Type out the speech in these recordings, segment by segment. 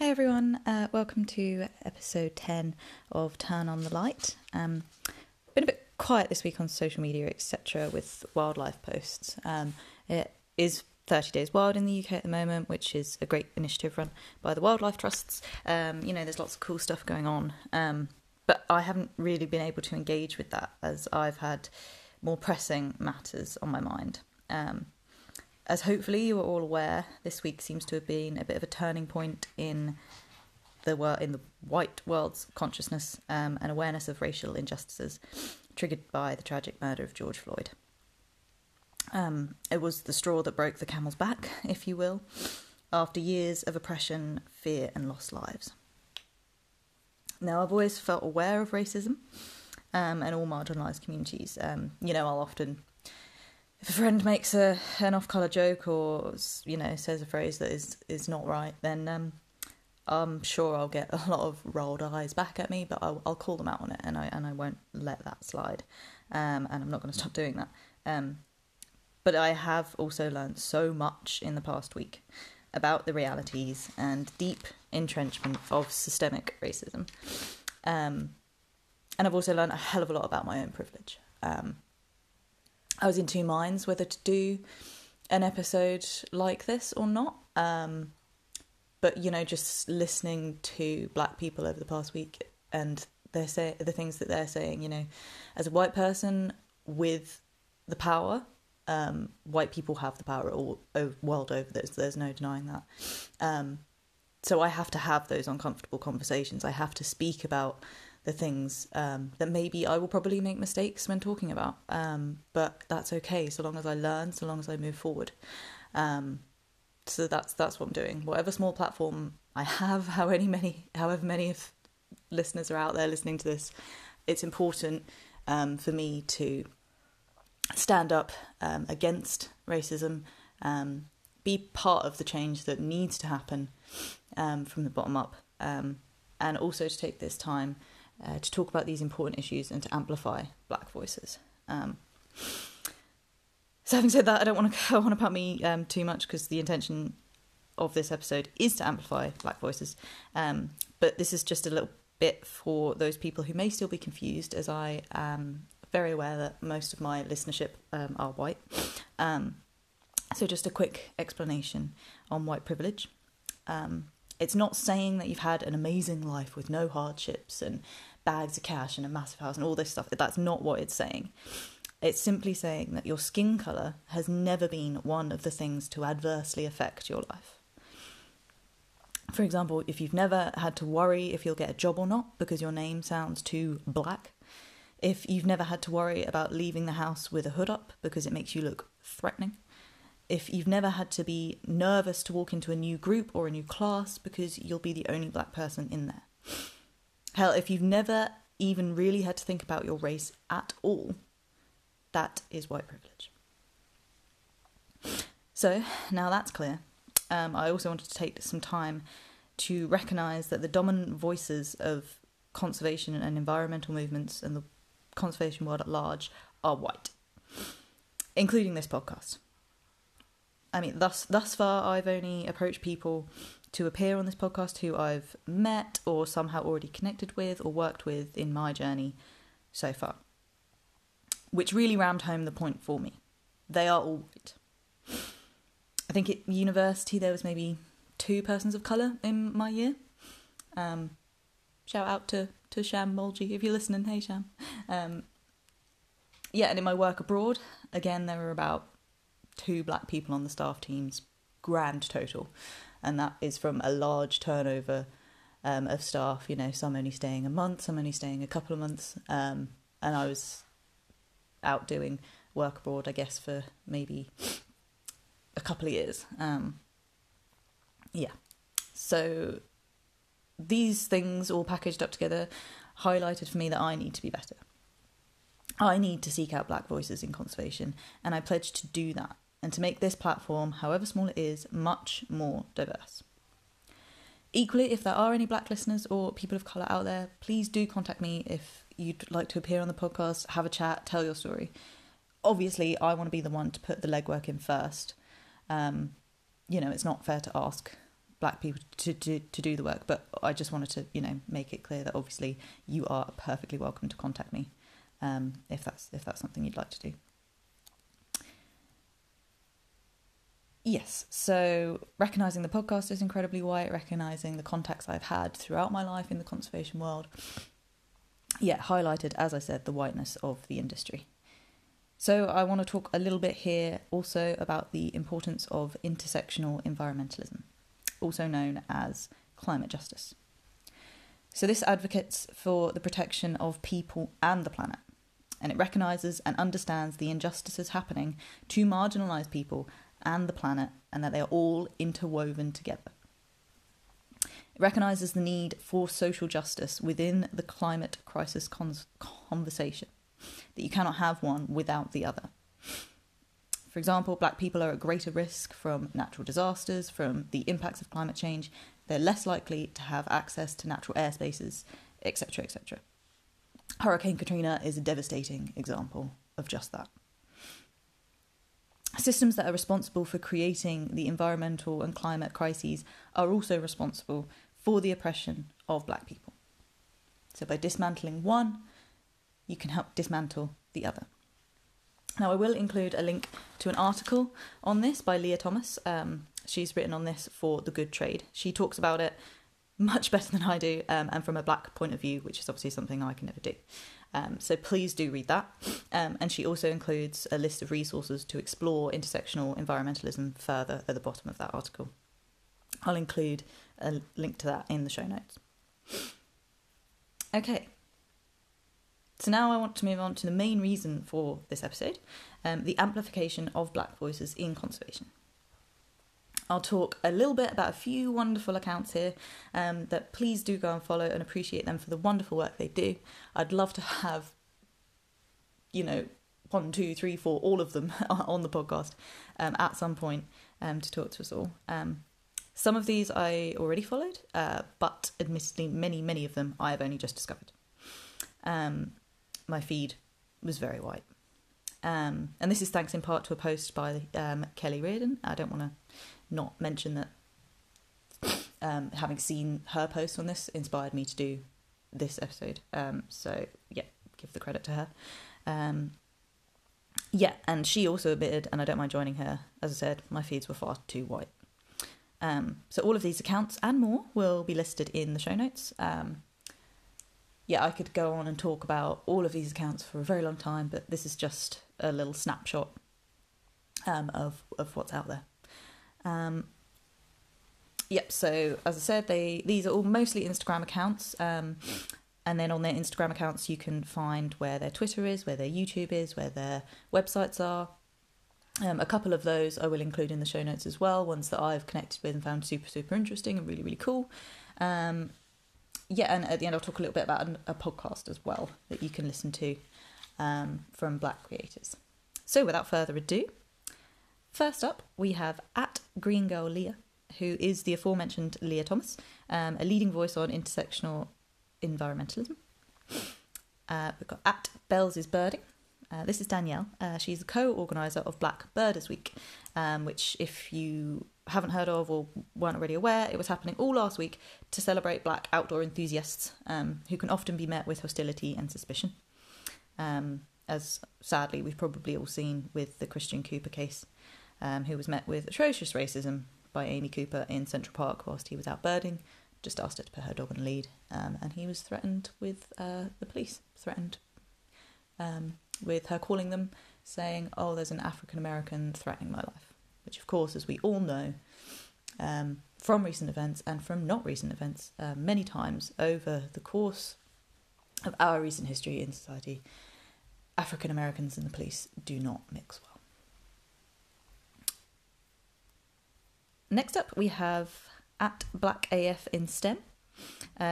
Hi everyone, welcome to episode 10 of Turn on the Light. Been a bit quiet this week on social media, etc. with wildlife posts. It is 30 Days Wild in the UK at the moment, which is a great initiative run by the wildlife trusts. You know, there's lots of cool stuff going on, but I haven't really been able to engage with that as I've had more pressing matters on my mind. As hopefully you are all aware, this week seems to have been a bit of a turning point in the white world's consciousness and awareness of racial injustices triggered by the tragic murder of George Floyd. It was the straw that broke the camel's back, if you will, after years of oppression, fear and lost lives. Now, I've always felt aware of racism and all marginalised communities. You know, I'll often... If a friend makes an off-colour joke or, you know, says a phrase that is not right, then I'm sure I'll get a lot of rolled eyes back at me, but I'll call them out on it and I won't let that slide. And I'm not going to stop doing that. But I have also learned so much in the past week about the realities and deep entrenchment of systemic racism. And I've also learned a hell of a lot about my own privilege. I was in two minds whether to do an episode like this or not. But, you know, just listening to black people over the past week and the things that they're saying, you know, as a white person with the power, white people have the power all world over. There's no denying that. So I have to have those uncomfortable conversations. I have to speak about the things that maybe I will probably make mistakes when talking about, but that's okay so long as I learn, so long as I move forward. So that's what I'm doing. Whatever small platform I have, however many of listeners are out there listening to this, it's important for me to stand up against racism, be part of the change that needs to happen from the bottom up, and also to take this time to talk about these important issues and to amplify black voices. So having said that, I don't want to go on about me too much because the intention of this episode is to amplify black voices. But this is just a little bit for those people who may still be confused, as I am very aware that most of my listenership are white. So just a quick explanation on white privilege. It's not saying that you've had an amazing life with no hardships and bags of cash and a massive house and all this stuff. That's not what it's saying. It's simply saying that your skin colour has never been one of the things to adversely affect your life. For example, if you've never had to worry if you'll get a job or not because your name sounds too black, if you've never had to worry about leaving the house with a hood up because it makes you look threatening, if you've never had to be nervous to walk into a new group or a new class because you'll be the only black person in there. Hell, if you've never even really had to think about your race at all, that is white privilege. So, now that's clear. I also wanted to take some time to recognise that the dominant voices of conservation and environmental movements and the conservation world at large are white, including this podcast. I mean, thus far, I've only approached people to appear on this podcast who I've met or somehow already connected with or worked with in my journey so far, which really rammed home the point for me. They are all white. I think at university there was maybe two persons of colour in my year. Shout out to Sham Mulgy if you're listening. Hey, Sham. And in my work abroad, again, there were about two black people on the staff teams, grand total. And that is from a large turnover of staff, you know, some only staying a month, some only staying a couple of months. And I was out doing work abroad, I guess, for maybe a couple of years. So these things all packaged up together highlighted for me that I need to be better. I need to seek out black voices in conservation, and I pledge to do that and to make this platform, however small it is, much more diverse. Equally, if there are any black listeners or people of colour out there, please do contact me if you'd like to appear on the podcast, have a chat, tell your story. Obviously, I want to be the one to put the legwork in first. You know, it's not fair to ask black people to do the work. But I just wanted to, you know, make it clear that obviously you are perfectly welcome to contact me if that's something you'd like to do. Yes, so recognising the podcast is incredibly wide, recognising the contacts I've had throughout my life in the conservation world, yet highlighted, as I said, the wideness of the industry. So I want to talk a little bit here also about the importance of intersectional environmentalism, also known as climate justice. So this advocates for the protection of people and the planet, and it recognises and understands the injustices happening to marginalised people and the planet, and that they are all interwoven together. It recognises the need for social justice within the climate crisis conversation, that you cannot have one without the other. For example, black people are at greater risk from natural disasters, from the impacts of climate change. They're less likely to have access to natural airspaces, etc., etc. Hurricane Katrina is a devastating example of just that. Systems that are responsible for creating the environmental and climate crises are also responsible for the oppression of black people. So by dismantling one, you can help dismantle the other. Now, I will include a link to an article on this by Leah Thomas. She's written on this for The Good Trade. She talks about it much better than I do, and from a black point of view, which is obviously something I can never do. So please do read that. And she also includes a list of resources to explore intersectional environmentalism further at the bottom of that article. I'll include a link to that in the show notes. Okay. So now I want to move on to the main reason for this episode, the amplification of black voices in conservation. I'll talk a little bit about a few wonderful accounts here that please do go and follow and appreciate them for the wonderful work they do. I'd love to have, you know, 1, 2, 3, 4, all of them on the podcast at some point to talk to us all. Some of these I already followed, but admittedly many of them I have only just discovered. My feed was very white. And this is thanks in part to a post by Kelly Reardon. I don't want to not mention that having seen her post on this inspired me to do this episode. So, yeah, give the credit to her. Yeah, and she also admitted, and I don't mind joining her, as I said, my feeds were far too white. So all of these accounts and more will be listed in the show notes. Yeah, I could go on and talk about all of these accounts for a very long time, but this is just a little snapshot of what's out there. Yep, so as I said, these are all mostly Instagram accounts, and then on their Instagram accounts you can find where their Twitter is, where their YouTube is, where their websites are. A couple of those I will include in the show notes as well, ones that I've connected with and found super interesting and really cool. Yeah, and at the end I'll talk a little bit about a podcast as well that you can listen to from black creators. So without further ado, first up we have @GreenGirlLeah, who is the aforementioned Leah Thomas, a leading voice on intersectional environmentalism. We've got @BellsIsBirding. This is Danielle. She's the co-organiser of Black Birders Week, which if you haven't heard of or weren't already aware, it was happening all last week to celebrate black outdoor enthusiasts who can often be met with hostility and suspicion, as sadly we've probably all seen with the Christian Cooper case, who was met with atrocious racism by Amy Cooper in Central Park whilst he was out birding. Just asked her to put her dog on a lead, and he was threatened with the police, threatened with her calling them saying, "Oh, there's an African American threatening my life," which of course, as we all know, from recent events and from not recent events, many times over the course of our recent history in society, African Americans and the police do not mix well. Next up, we have @Black AF in STEM,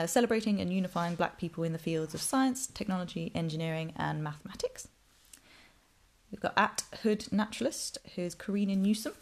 celebrating and unifying black people in the fields of science, technology, engineering and mathematics. We've got @Hood Naturalist, who's Corina Newsom,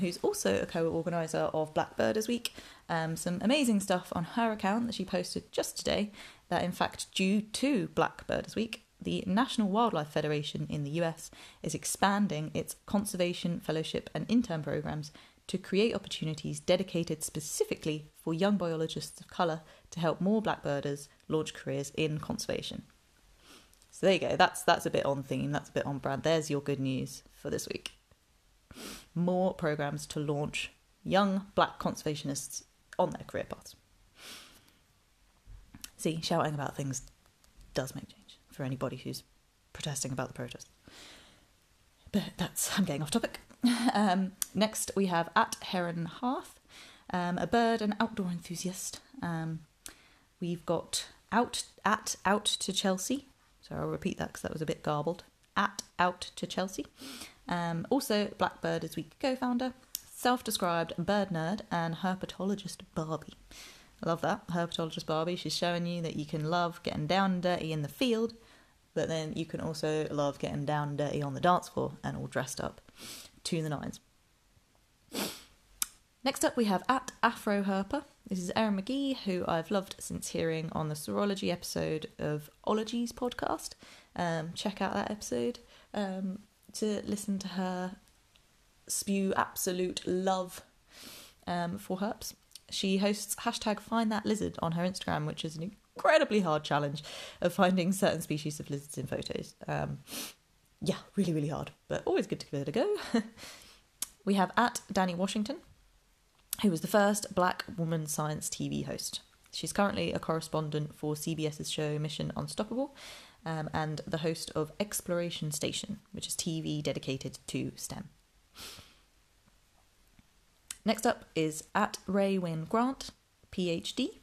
who's also a co-organiser of Black Birders Week. Some amazing stuff on her account that she posted just today, that in fact, due to Black Birders Week, the National Wildlife Federation in the US is expanding its conservation, fellowship and intern programmes to create opportunities dedicated specifically for young biologists of colour to help more blackbirders launch careers in conservation. So there you go, that's a bit on theme, that's a bit on brand. There's your good news for this week. More programmes to launch young black conservationists on their career paths. See, shouting about things does make change for anybody who's protesting about the protest. But I'm getting off topic. Next we have at Heron Hearth, a bird and outdoor enthusiast. We've got out to Chelsea. So I'll repeat that because that was a bit garbled. Out to Chelsea. Also Black Birders Week co-founder, self-described bird nerd and herpetologist Barbie. I love that, herpetologist Barbie. She's showing you that you can love getting down and dirty in the field, but then you can also love getting down and dirty on the dance floor and all dressed up to the nines. Next up we have at AfroHerper. This is Erin McGee, who I've loved since hearing on the Sorology episode of Ologies podcast. Check out that episode to listen to her spew absolute love for herps. She hosts #FindThatLizard on her Instagram, which is an incredibly hard challenge of finding certain species of lizards in photos. Yeah, really, really hard, but always good to give it a go. We have at Dani Washington, who was the first black woman science TV host. She's currently a correspondent for CBS's show Mission Unstoppable and the host of Exploration Station, which is TV dedicated to STEM. Next up is at Rae Wynn-Grant, PhD.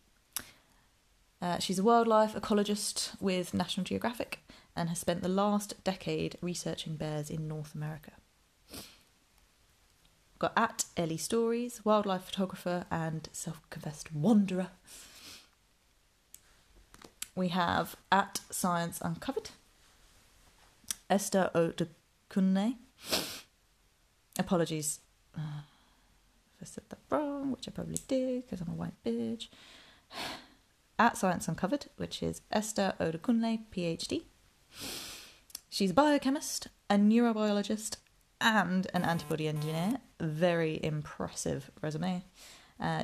She's a wildlife ecologist with National Geographic and has spent the last decade researching bears in North America. Got at Ellie Stories, wildlife photographer and self-confessed wanderer. We have at Science Uncovered, Esther Odekunle. Apologies if I said that wrong, which I probably did because I'm a white bitch. At Science Uncovered, which is Esther Odekunle, PhD. She's a biochemist, a neurobiologist, and an antibody engineer. Very impressive resume.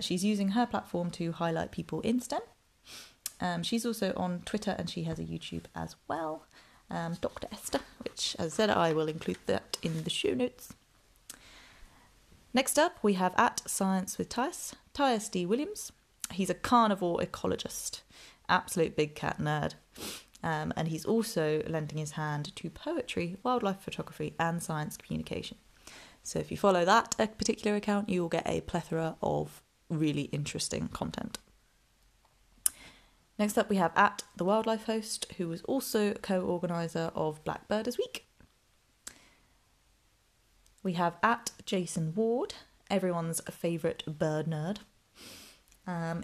She's using her platform to highlight people in STEM. She's also on Twitter and she has a YouTube as well. Dr. Esther, which, as I said, I will include that in the show notes. Next up, we have at Science with Tyus, Tyus D. Williams. He's a carnivore ecologist, absolute big cat nerd. And he's also lending his hand to poetry, wildlife photography and science communication. So if you follow that particular account, you will get a plethora of really interesting content. Next up, we have at the Wildlife Host, who was also co-organiser of Black Birders Week. We have at Jason Ward, everyone's favourite bird nerd.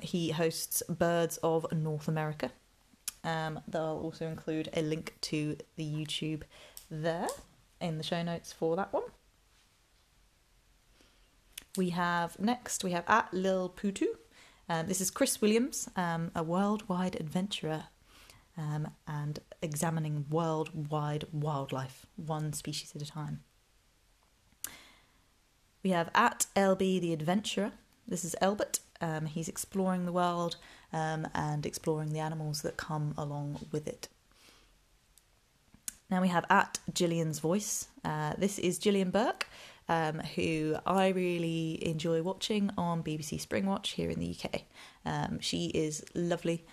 He hosts Birds of North America. They'll also include a link to the YouTube there in the show notes for that one. We have at Lil Putu. This is Chris Williams, a worldwide adventurer and examining worldwide wildlife, one species at a time. We have at LB the Adventurer. This is Elbert. He's exploring the world and exploring the animals that come along with it. Now we have at Gillian's Voice. This is Gillian Burke, who I really enjoy watching on BBC Springwatch here in the UK. She is lovely,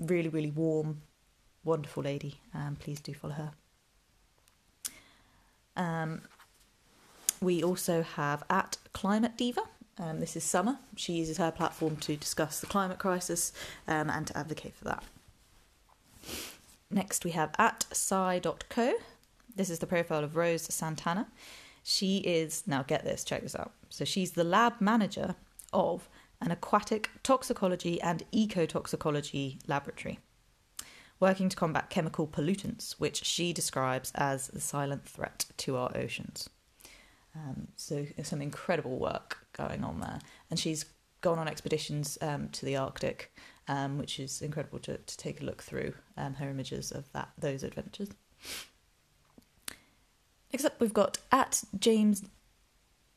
really, really warm, wonderful lady. Please do follow her. We also have at Climate Diva. This is Summer. She uses her platform to discuss the climate crisis and to advocate for that. Next we have at Sci.co. This is the profile of Rose Santana. She is, now get this, check this out. So she's the lab manager of an aquatic toxicology and ecotoxicology laboratory, working to combat chemical pollutants, which she describes as the silent threat to our oceans. So some incredible work going on there, and she's gone on expeditions to the Arctic, which is incredible to take a look through her images of those adventures. Next up, we've got at James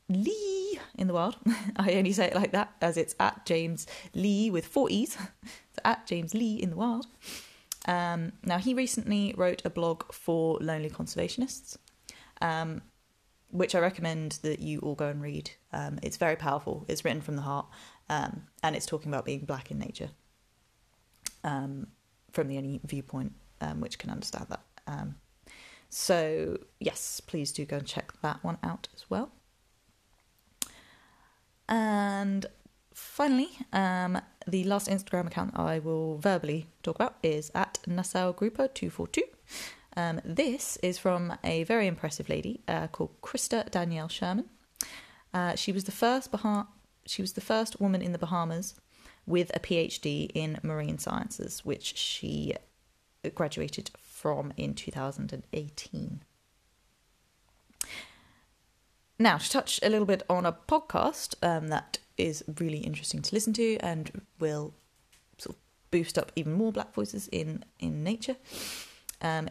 Lee in the Wild. I only say it like that as it's at James Lee with four E's. It's at James Lee in the Wild. Now, he recently wrote a blog for Lonely Conservationists, which I recommend that you all go and read. It's very powerful. It's written from the heart, and it's talking about being black in nature from the only viewpoint which can understand that. So, yes, please do go and check that one out as well. And finally, the last Instagram account I will verbally talk about is at Nassau Grouper 242. This is from a very impressive lady called Krista Danielle Sherman. She was the first woman in the Bahamas with a PhD in marine sciences, which she graduated from in 2018. Now, to touch a little bit on a podcast that is really interesting to listen to and will sort of boost up even more black voices in nature,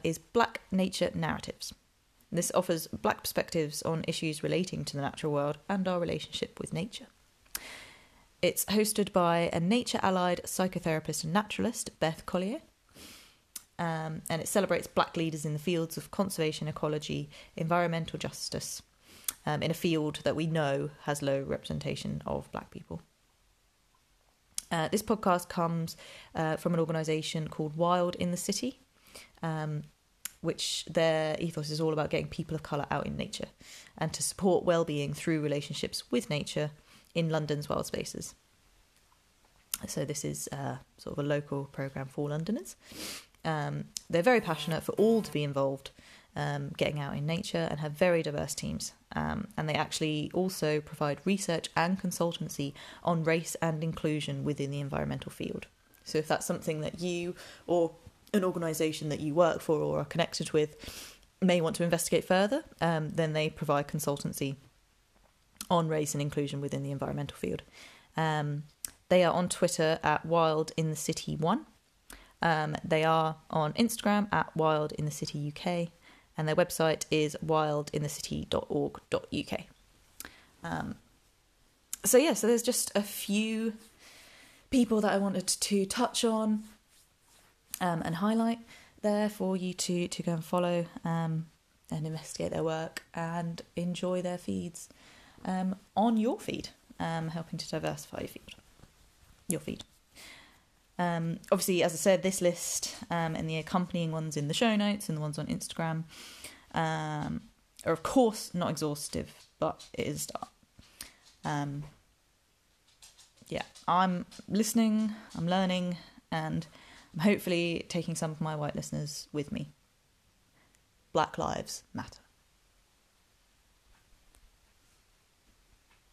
is Black Nature Narratives. This offers black perspectives on issues relating to the natural world and our relationship with nature. It's hosted by a nature-allied psychotherapist and naturalist, Beth Collier, and it celebrates black leaders in the fields of conservation, ecology, environmental justice, in a field that we know has low representation of black people. This podcast comes from an organisation called Wild in the City, which their ethos is all about getting people of colour out in nature and to support well-being through relationships with nature in London's wild spaces. So this is sort of a local programme for Londoners. They're very passionate for all to be involved, getting out in nature, and have very diverse teams. And they actually also provide research and consultancy on race and inclusion within the environmental field. So if that's something that you or an organisation that you work for or are connected with may want to investigate further, then they provide consultancy on race and inclusion within the environmental field. They are on Twitter at Wild in the City 1. They are on Instagram at Wild in the City UK. And their website is wildinthecity.org.uk. So there's just a few people that I wanted to touch on and highlight there for you to go and follow and investigate their work and enjoy their feeds on your feed, helping to diversify your feed. Obviously, as I said, this list and the accompanying ones in the show notes and the ones on Instagram are, of course, not exhaustive, but it is a start. I'm listening, I'm learning, and I'm hopefully taking some of my white listeners with me. Black lives matter.